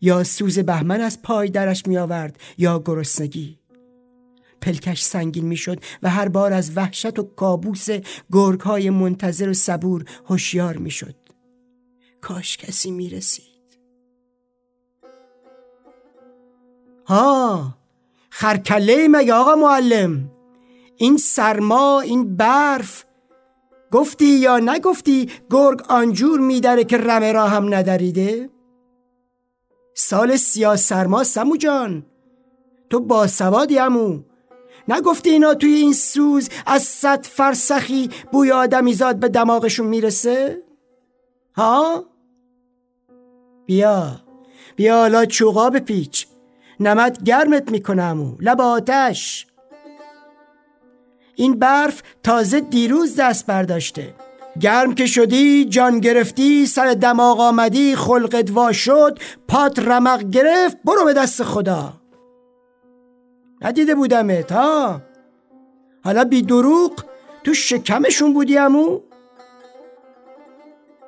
یا سوز بهمن از پای درش می آورد یا گرسنگی. پلکش سنگین میشد و هر بار از وحشت و کابوس گرگ‌های منتظر و صبور هوشیار میشد. کاش کسی میرسید. ها، خرکله‌ای مگه آقا معلم؟ این سرما، این برف، گفتی یا نگفتی گرگ آنجور میدره که رمه را هم ندریده؟ سال سیاه سرما سمو جان، تو باسوادی عمو. نگفتی اینا توی این سوز از 100 فرسخی بوی آدمیزاد به دماغشون میرسه؟ ها؟ بیا حالا چوغا بپیچ، نمد گرمت میکنه عمو، لب آتش. این برف تازه دیروز دست برداشته. گرم که شدی، جان گرفتی، سر دماغ آمدی، خلقت وا شد، پات رمق گرفت، برو به دست خدا. ندیده بودمت ها؟ حالا بی دروغ تو شکمشون بودی عمو؟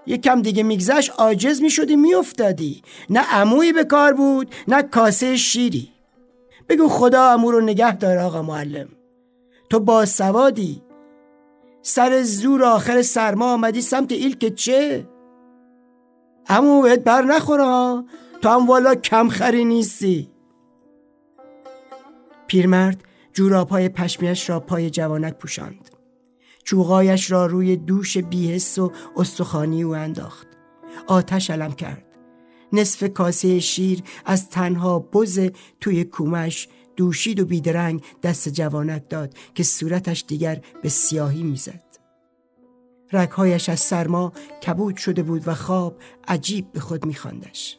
یکم دیگه میگذشت عاجز میشدی میافتادی. نه عمویی به کار بود نه کاسه شیری. بگو خدا عمو رو نگه داره آقا معلم. تو باسوادی، سر زور آخر سرما آمدی سمت ایل که چه؟ عمو بهت بر نخوره ها، تو هم والا کم خری نیستی. پیرمرد جوراب‌های پشمیش را پای جوانک پوشاند. چوغایش را روی دوش بی‌حس و استخوانی او انداخت. آتش علم کرد. نصف کاسه شیر از تنها بز توی کومش دوشید و بیدرنگ دست جوانک داد که صورتش دیگر به سیاهی میزد. رگ‌هایش از سرما کبود شده بود و خواب عجیب به خود می‌خواندش.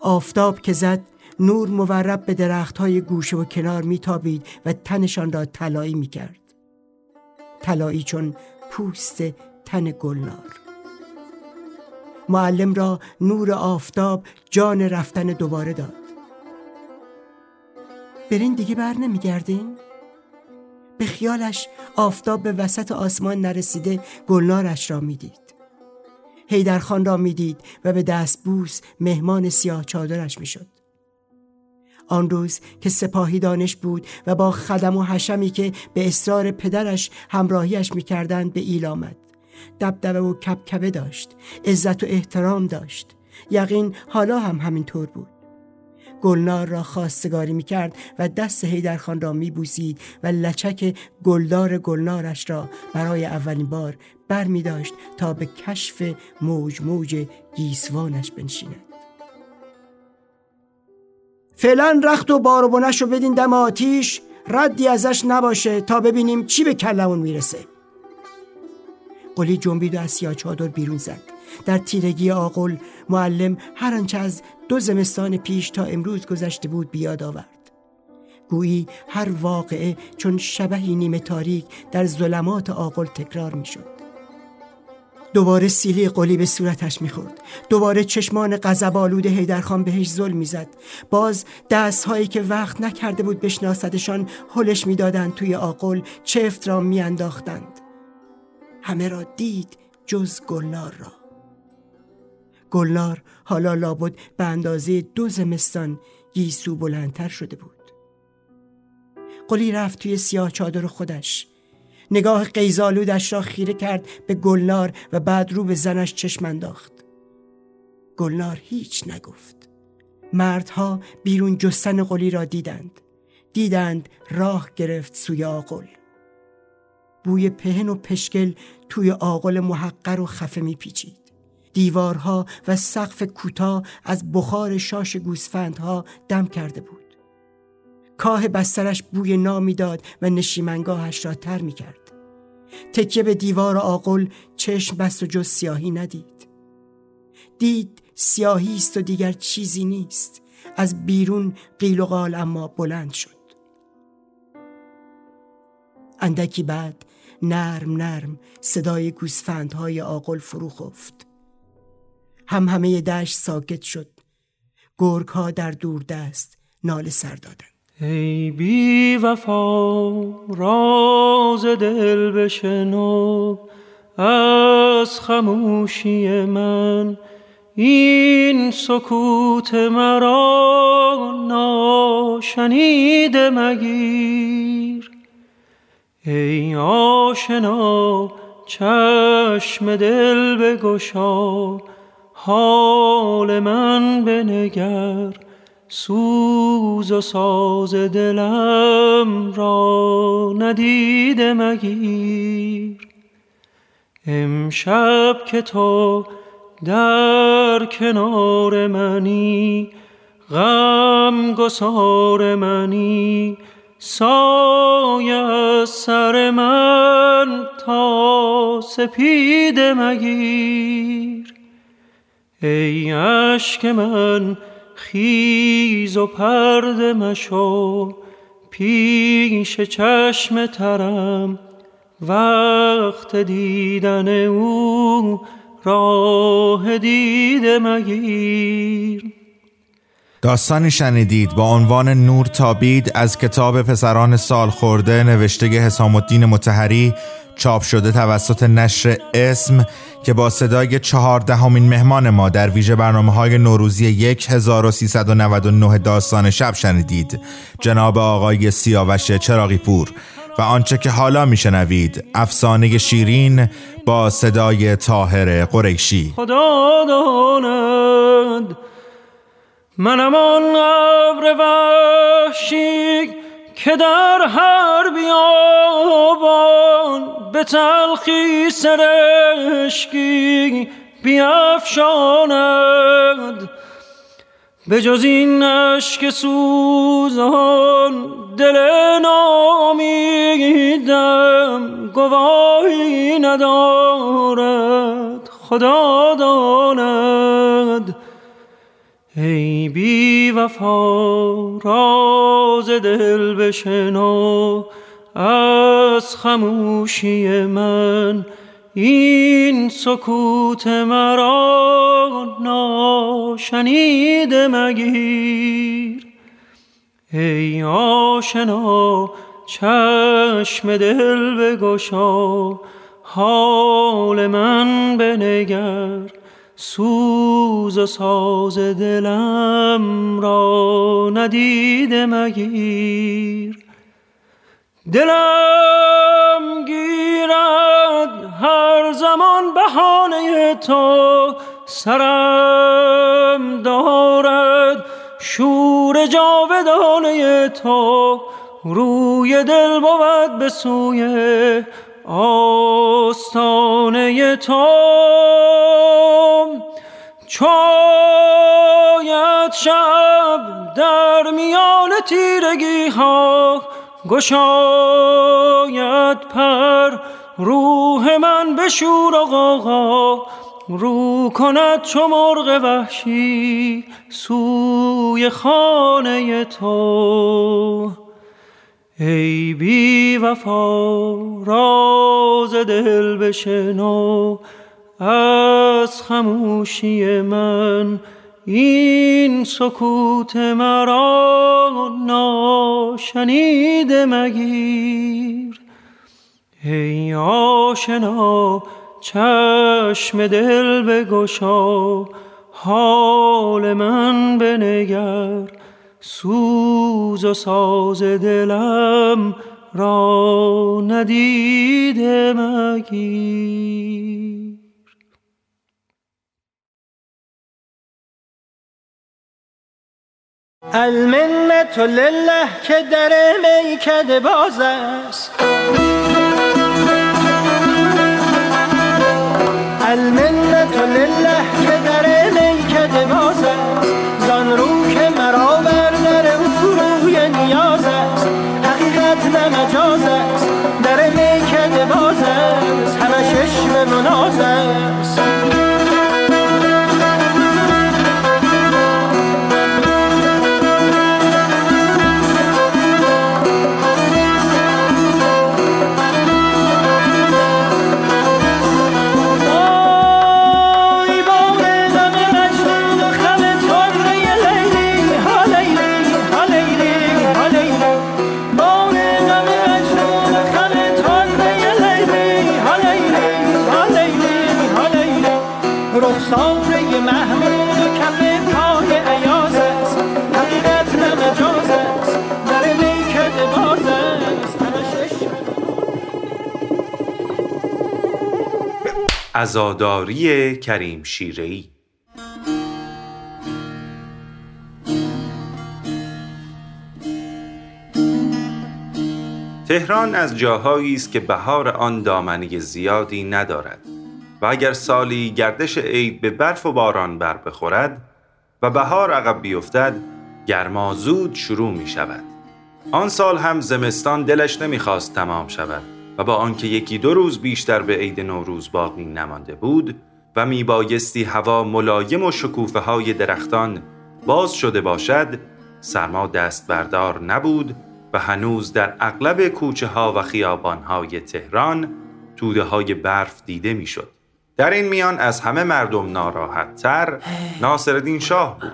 آفتاب که زد، نور مورب به درخت‌های گوشه و کنار میتابید و تنشان را طلایی میکرد. طلایی چون پوست تن گلنار. معلم را نور آفتاب جان رفتن دوباره داد. برین دیگه بر نمیگردین؟ به خیالش آفتاب به وسط آسمان نرسیده گلنارش را میدید. حیدرخان را میدید و به دستبوس مهمان سیاه چادرش میشد. آن روز که سپاهی دانش بود و با خدم و حشمی که به اصرار پدرش همراهیش میکردند به ایل آمد. دبدبه و کبکبه داشت، عزت و احترام داشت. یقین حالا هم همین طور بود. گلنار را خواستگاری میکرد و دست حیدرخان را میبوسید و لچک گلدار گلنارش را برای اولین بار بر میداشت تا به کشف موج موج گیسوانش بنشیند. فعلا رخت و بار و بنش رو بدین دم آتیش، ردی ازش نباشه تا ببینیم چی به کلمون میرسه. قلی جنبید و از سیاه چادر بیرون زد. در تیرگی آقل معلم هر آنچه از دو زمستان پیش تا امروز گذشته بود بیاد آورد. گویی هر واقعه چون شبحی نیمه تاریک در ظلمات آقل تکرار می شد. دوباره سیلی قلی به صورتش می‌خورد. دوباره چشمان غضب‌آلود حیدرخان بهش ظلم می‌زد. باز دست‌هایی که وقت نکرده بود بشناسدشان هلش می‌دادند توی آقل، چفت را می‌انداختند. همه را دید جز گلنار را. گلنار حالا لابد به اندازه دو زمستان گیسو بلندتر شده بود. قلی رفت توی سیاه چادر خودش. نگاه قیزالودش را خیره کرد به گلنار و بعد رو به زنش چشم انداخت. گلنار هیچ نگفت. مردها بیرون جستن قلی را دیدند راه گرفت سوی آقل. بوی پهن و پشکل توی آقل محقر و خفه می پیچید. دیوارها و سقف کوتاه از بخار شاش گوسفندها دم کرده بود. کاه بسترش بوی نامی داد و نشیمنگاهش را تر می کرد. تکیه به دیوار آقل چشم بست و جز سیاهی ندید. دید سیاهی است و دیگر چیزی نیست. از بیرون قیل و قال اما بلند شد. اندکی بعد نرم صدای گوسفندهای آقل فرو خفت. همه دشت ساکت شد. گرگ ها در دور دست ناله سر دادند. ای بی وفا راز دل بشنو، از خاموشی من این سکوت مرا ناشنیده مگیر. ای آشنا چشم دل بگشا، حال من بنگر، سوز و ساز دلم را ندیده مگیر. امشب که تو در کنار منی، غم گسار منی، سایه سر من تا سپیده مگیر. ای عشق من خیز و پرده مشو، پیش چشم ترم وقت دیدن او راه دیده مگیر. داستانی شنیدید با عنوان نور تابید از کتاب پسران سال خورده نوشته حسام الدین مطهری، چاپ شده توسط نشر اسم، که با صدای 14مین مهمان ما در ویژه برنامه‌های نوروزی 1399 داستان شب شنیدید، جناب آقای سیاوش چراغی پور. و آنچه که حالا میشنوید افسانه شیرین با صدای طاهر قرشی. خدا داند منم آن ابر وحشی که در هر بیابان به تلخی سرشکی بیفشاند. به جز این عشق سوزان دل نامیدم گواهی ندارد. خدا داند ای بی وفا راز دل بشنو، از خاموشی من این سکوت مرا ناشنیده مگیر، ای آشنا چشم دل بگشا، حال من بنگر، سوز و ساز دلم را ندیده مگیر. دلم گیرد هر زمان بهانه تو، سرم دارد شور جاودانه تو، روی دل بود به سوی آستانه تو، چاید شب در میان تیرگی ها، گشاید پر روح من به شور و غوغا، رو کند چو مرغ وحشی سوی خانه تو. ای بی وفا راز دل بشنو، از خاموشی من این سکوت مرا ناشنیده مگیر. ای آشنا چشم دل بگشا، حال من بنگر، سوز و ساز دلم را ندیده مگیر. المنت لله که در میکده باز است، المنت لله که در میکده باز است، زان رو که مرا بردر او روی نیاز است، حقیقت نه مجاز است، در میکده باز است، همه چشم مناز است. عزاداری کریم شیرهی. تهران از جاهایی است که بهار آن دامنه زیادی ندارد و اگر سالی گردش عید به برف و باران بر بخورد و بهار عقب بیفتد، گرما زود شروع می شود. آن سال هم زمستان دلش نمیخواست تمام شود و با آنکه یکی دو روز بیشتر به عید نوروز باقی نمانده بود و میبایستی هوا ملایم و شکوفه های درختان باز شده باشد، سرما دست بردار نبود و هنوز در اغلب کوچه ها و خیابان های تهران توده های برف دیده میشد. در این میان از همه مردم ناراحت تر ناصرالدین شاه بود،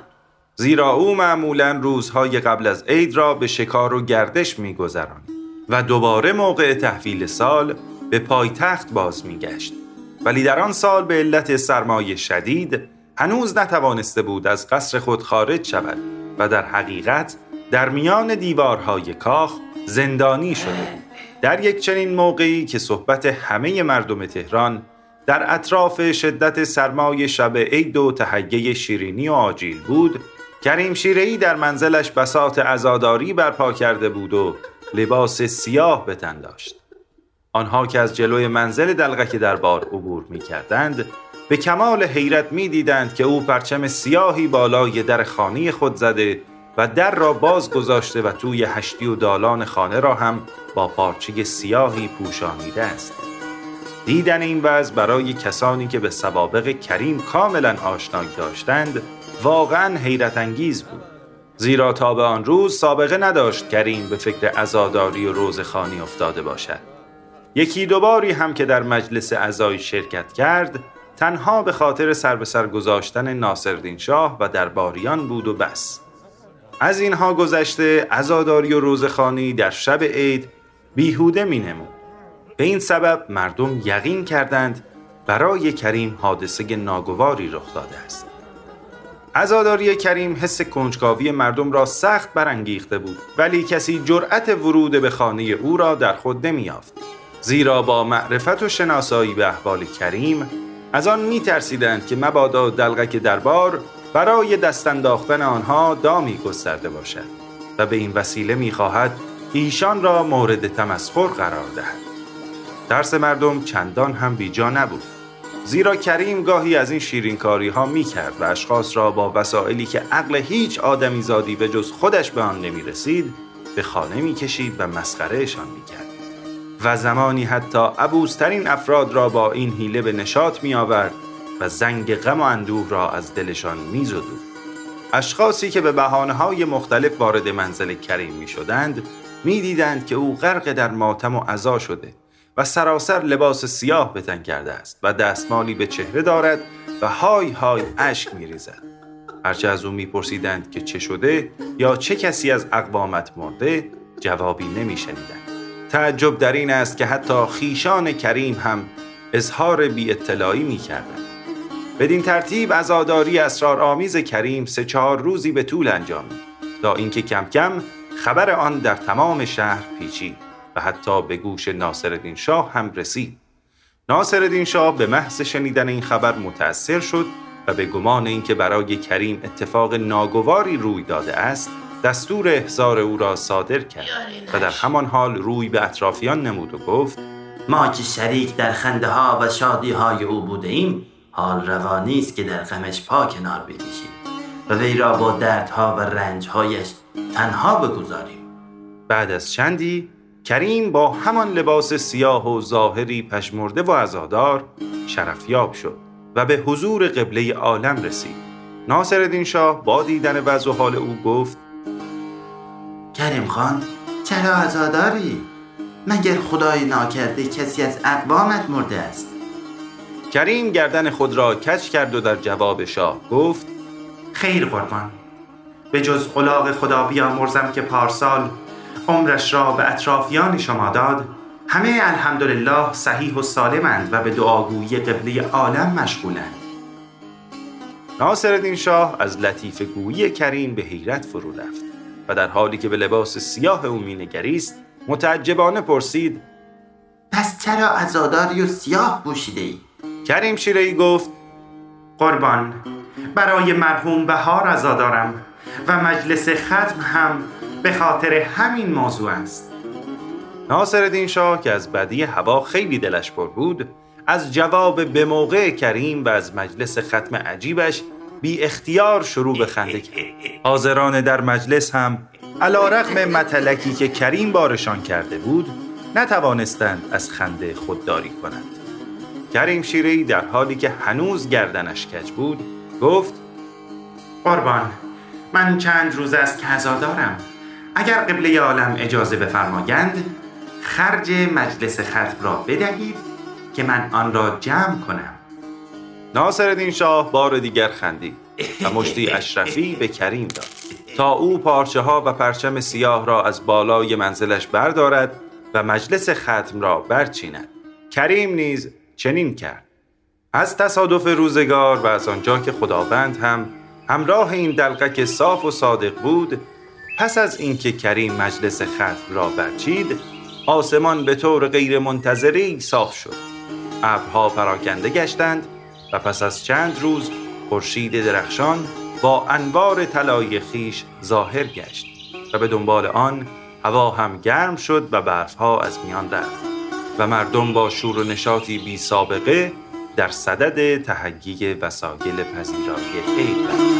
زیرا او معمولاً روزهای قبل از عید را به شکار و گردش میگذراند و دوباره موقع تحویل سال به پایتخت باز میگشت، ولی در آن سال به علت سرمای شدید هنوز نتوانسته بود از قصر خود خارج شود و در حقیقت در میان دیوارهای کاخ زندانی شده بود. در یک چنین موقعی که صحبت همه مردم تهران در اطراف شدت سرمای شب عید و تهیه شیرینی و آجیل بود، کریم شیرهی در منزلش بساط عزاداری برپا کرده بود و لباس سیاه به تن داشت. آنها که از جلوی منزل دلقک دربار عبور می کردند به کمال حیرت می دیدند که او پرچم سیاهی بالای در خانه خود زده و در را باز گذاشته و توی هشتی و دالان خانه را هم با پارچه سیاهی پوشانیده است. دیدن این وضع برای کسانی که به سوابق کریم کاملا آشنایی داشتند واقعا حیرت انگیز بود، زیرا تا به آن روز سابقه نداشت کریم به فکر عزاداری و روزخوانی افتاده باشد. یکی دوباری هم که در مجلس عزای شرکت کرد تنها به خاطر سر به سر گذاشتن ناصرالدین شاه و درباریان بود و بس. از اینها گذشته عزاداری و روزخوانی در شب عید بیهوده می‌نمود. به این سبب مردم یقین کردند برای کریم حادثه ناگواری رخ داده است. عزاداری کریم حس کنجکاوی مردم را سخت برانگیخته بود، ولی کسی جرأت ورود به خانه او را در خود نمی‌یافت، زیرا با معرفت و شناسایی به احوال کریم از آن می‌ترسیدند که مبادا دلقک دربار برای دست انداختن آنها دامی گسترده باشد و به این وسیله می‌خواهد ایشان را مورد تمسخر قرار دهد. ترس مردم چندان هم بیجا نبود، زیرا کریم گاهی از این شیرینکاری ها می کرد و اشخاص را با وسائلی که عقل هیچ آدمی زادی به جز خودش به آن نمی رسید به خانه می کشید و مسخرهشان می کرد و زمانی حتی عبوزترین افراد را با این حیله به نشاط می آورد و زنگ غم و اندوه را از دلشان می زدود. اشخاصی که به بهانه های مختلف وارد منزل کریم می شدند می دیدند که او غرق در ماتم و عزا شده و سراسر لباس سیاه به تن کرده است و دستمالی به چهره دارد و های های اشک می‌ریزد. هرچه از او می‌پرسیدند که چه شده یا چه کسی از اقوامت مرده جوابی نمی‌شنیدند. تعجب در این است که حتی خیشان کریم هم اظهار بی اطلاعی می‌کردند. بدین ترتیب عزاداری اسرارآمیز کریم 3-4 روزی به طول انجامید تا اینکه کم کم خبر آن در تمام شهر پیچید و حتی به گوش ناصرالدین شاه هم رسید. ناصرالدین شاه به محض شنیدن این خبر متأثر شد و به گمان اینکه برای کریم اتفاق ناگواری روی داده است دستور احضار او را صادر کرد و در همان حال روی به اطرافیان نمود و گفت: ما که شریک در خنده ها و شادی های او بوده ایم، حال روانی است که در غمش پا کنار بکشیم و وی را با دردها و رنجهایش تنها بگذاریم. بعد از چندی کریم با همان لباس سیاه و ظاهری پشمرده و عزادار شرفیاب شد و به حضور قبله عالم رسید. ناصرالدین شاه با دیدن وضع و حال او گفت: کریم خان چرا عزاداری؟ مگر خدای ناکرده کسی از اقوامت مرده است؟ کریم گردن خود را کج کرد و در جواب شاه گفت: خیر قربان، به جز الاغ خدا بیامرزم که پارسال عمرش را به اطرافیان شما داد، همه الحمدلله صحیح و سالمند و به دعاگویی قبله عالم مشغولند. ناصرالدین شاه از لطیفه گویی کریم به حیرت فرو رفت و در حالی که به لباس سیاه او مینگریست متعجبانه پرسید: پس چرا عزاداری و سیاه پوشیده ای؟ کریم شیرهی گفت: قربان، برای مرحوم بهار عزادارم و مجلس ختم هم به خاطر همین موضوع است. ناصرالدین شاه که از بدی هوا خیلی دلش پر بود از جواب به موقع کریم و از مجلس ختم عجیبش بی اختیار شروع به خنده کرد. حاضران در مجلس هم علیرغم متلکی که کریم بارشان کرده بود نتوانستند از خنده خودداری کنند. کریم شیرهی در حالی که هنوز گردنش کج بود گفت: قربان، من چند روز است که عزادارم. اگر قبله عالم اجازه بفرمایند خرج مجلس ختم را بدهید که من آن را جمع کنم. ناصرالدین شاه بار دیگر خندید و مشتی اشرفی به کریم داد تا او پارچه ها و پرچم سیاه را از بالای منزلش بردارد و مجلس ختم را برچیند. کریم نیز چنین کرد. از تصادف روزگار و از آنجا که خداوند هم همراه این دلقک صاف و صادق بود، پس از اینکه کریم مجلس ختم را برچید آسمان به طور غیر منتظری صاف شد. ابرها پراکنده گشتند و پس از چند روز خورشید درخشان با انوار طلایی خویش ظاهر گشت و به دنبال آن هوا هم گرم شد و برفها از میان رفت و مردم با شور و نشاطی بی سابقه در صدد تهیه وسایل پذیرایی عید رفتند.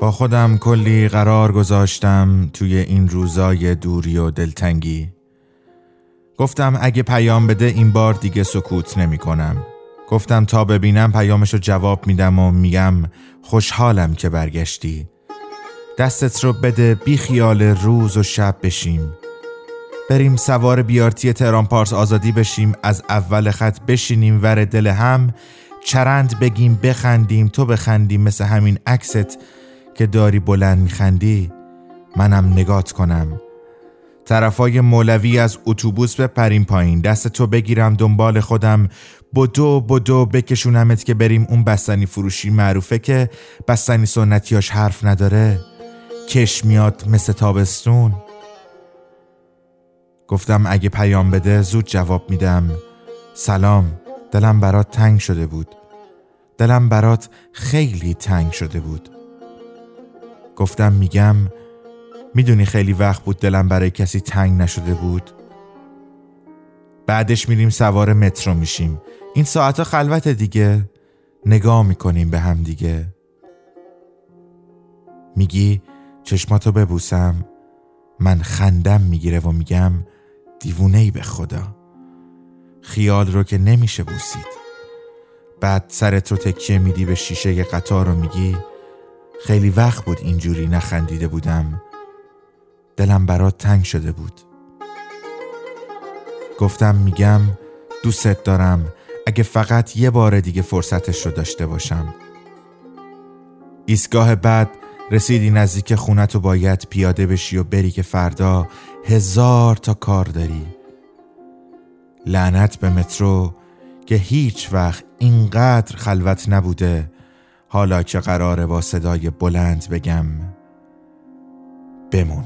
با خودم کلی قرار گذاشتم توی این روزای دوری و دلتنگی. گفتم اگه پیام بده این بار دیگه سکوت نمی کنم. گفتم تا ببینم پیامشو جواب میدم و میگم خوشحالم که برگشتی. دستت رو بده، بی خیال روز و شب بشیم. بریم سوار بیارتی تهران پارس آزادی بشیم، از اول خط بشینیم ور دل هم، چرند بگیم بخندیم، تو بخندیم مثل همین عکست که داری بلند میخندی، منم نگات کنم. طرفای مولوی از اتوبوس بپریم پایین، دست تو بگیرم دنبال خودم، بدو بکشونمت که بریم اون بستنی فروشی معروفه که بستنی سنتیاش حرف نداره، کش میاد مثل تابستون. گفتم اگه پیام بده زود جواب میدم. سلام، دلم برات تنگ شده بود، دلم برات خیلی تنگ شده بود. گفتم میگم میدونی خیلی وقت بود دلم برای کسی تنگ نشده بود. بعدش میریم سوار مترو میشیم، این ساعتا خلوت دیگه، نگاه میکنیم به هم دیگه. میگی چشماتو ببوسم، من خندم میگیره و میگم دیوونه‌ای به خدا، خیال رو که نمیشه بوسید. بعد سرت رو تکیه میدی به شیشه قطار و میگی خیلی وقت بود اینجوری نخندیده بودم، دلم برات تنگ شده بود. گفتم میگم دوست دارم، اگه فقط یه بار دیگه فرصتش رو داشته باشم. ایستگاه بعد رسیدی نزدیک خونت و باید پیاده بشی و بری که فردا 1000 تا کار داری. لعنت به مترو که هیچ وقت اینقدر خلوت نبوده، حالا که قراره با صدای بلند بگم بمون.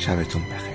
شبتون بخیر.